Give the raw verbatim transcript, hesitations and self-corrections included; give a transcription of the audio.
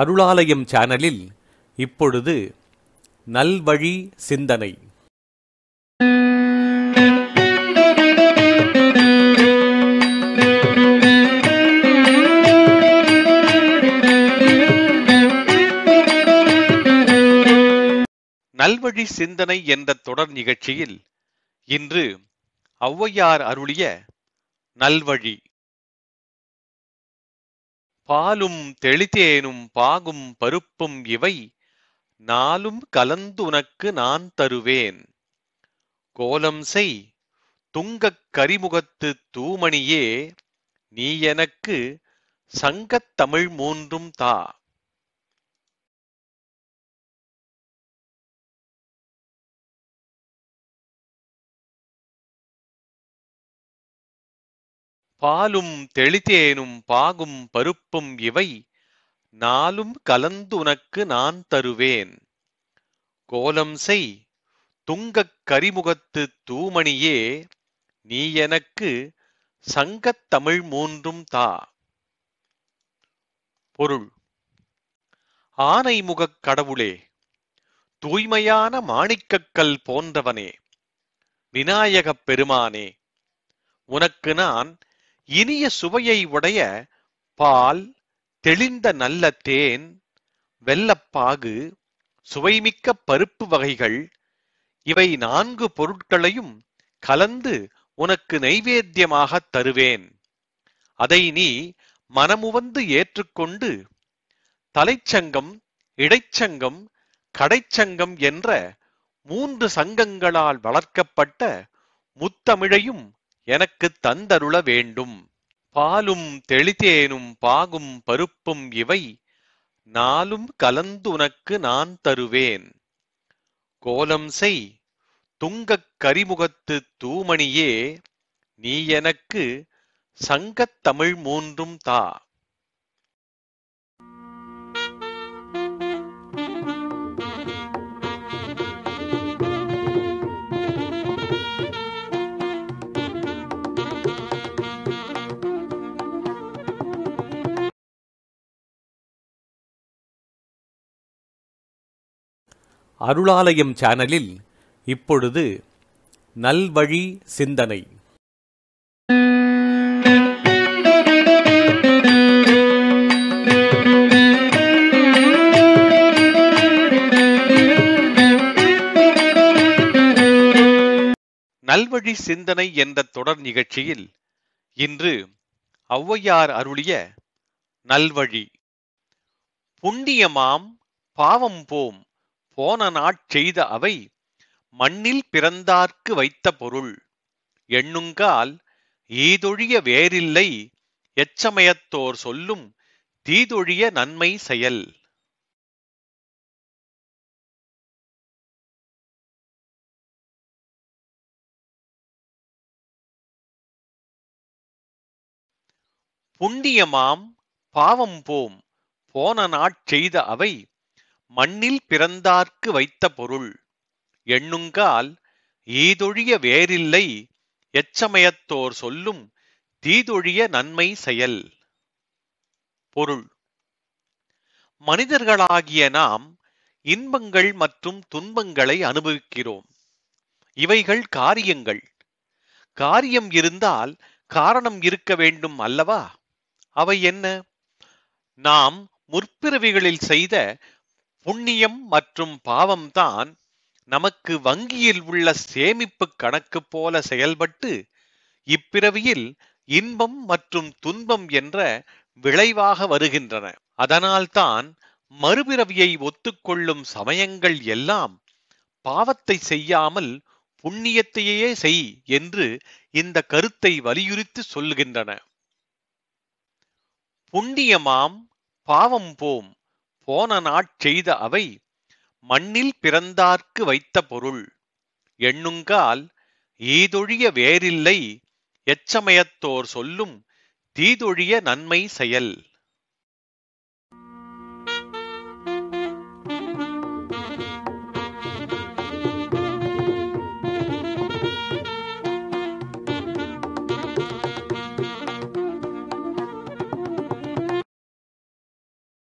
அருளாலயம் சேனலில் இப்பொழுது நல்வழி சிந்தனை. நல்வழி சிந்தனை என்ற தொடர் நிகழ்ச்சியில் இன்று ஔவையார் அருளிய நல்வழி. பாலும் தெளித்தேனும் பாகும் பருப்பும் இவை நாளும் கலந்துனக்கு நான் தருவேன். கோலம் செய் துங்கக் கரிமுகத்து தூமணியே, நீ எனக்கு சங்கத் தமிழ் மூன்றும் தா. பாலும் தெளித்தேனும் பாகும் பருப்பும் இவை நாளும் கலந்து உனக்கு நான் தருவேன். கோலம் செய் துங்கக் கரிமுகத்து தூமணியே, நீ எனக்கு சங்கத் தமிழ் மூன்றும் தா. பொருள்: ஆனை முகக் கடவுளே, தூய்மையான மாணிக்கக்கல் போன்றவனே, விநாயகப் பெருமானே, உனக்கு நான் இனிய சுவையை உடைய பால், தெளிந்த நல்ல தேன், வெல்லப்பாகு, சுவைமிக்க பருப்பு வகைகள் இவை நான்கு பொருட்களையும் கலந்து உனக்கு நைவேத்தியமாக தருவேன். அதை நீ மனமுவந்து ஏற்றுக்கொண்டு தலைச்சங்கம், இடைச்சங்கம், கடைச்சங்கம் என்ற மூன்று சங்கங்களால் வளர்க்கப்பட்ட முத்தமிழையும் எனக்கு தந்தருள வேண்டும். பாலும் தெளித்தேனும் பாகும் பருப்பும் இவை நாளும் கலந்து உனக்கு நான் தருவேன். கோலம் செய் துங்கக் கரிமுகத்து தூமணியே, நீ எனக்கு சங்கத் தமிழ் மூன்றும் தா. அருளாலயம் சேனலில் இப்பொழுது நல்வழி சிந்தனை. நல்வழி சிந்தனை என்ற தொடர் நிகழ்ச்சியில் இன்று ஔவையார் அருளிய நல்வழி. புண்ணியமாம் பாவம் போம் போன நாட்செய்த அவை மண்ணில் பிறந்தார்க்கு வைத்த பொருள் எண்ணுங்கால் ஈதொழிய வேறில்லை எச்சமயத்தோர் சொல்லும் தீதொழிய நன்மை செயல். புண்ணியமாம் பாவம் போம் போன நாட்செய்த அவை மண்ணில் பிறந்தார்க்கு வைத்த பொருள் எண்ணுங்கால் ஈதொழிய வேறில்லை எச்சமயத்தோர் சொல்லும் தீதொழிய நன்மை செயல். பொருள்: மனிதர்களாகிய நாம் இன்பங்கள் மற்றும் துன்பங்களை அனுபவிக்கிறோம். இவைகள் காரியங்கள். காரியம் இருந்தால் காரணம் இருக்க வேண்டும் அல்லவா? அவை என்ன? நாம் முற்பிறவிகளில் செய்த புண்ணியம் மற்றும் பாவம்தான் நமக்கு வங்கியில் உள்ள சேமிப்பு கணக்கு போல செயல்பட்டு இப்பிறவியில் இன்பம் மற்றும் துன்பம் என்ற விளைவாக வருகின்றன. அதனால்தான் மறுபிறவியை ஒத்துக்கொள்ளும் சமயங்கள் எல்லாம் பாவத்தை செய்யாமல் புண்ணியத்தையே செய் என்று இந்த கருத்தை வலியுறுத்தி சொல்கின்றன. புண்ணியமாம் பாவம் போம் போன நாட்செய்த அவை மண்ணில் பிறந்தார்க்கு வைத்த பொருள் எண்ணுங்கால் ஈதொழிய வேறில்லை எச்சமயத்தோர் சொல்லும் தீதொழிய நன்மை செயல்.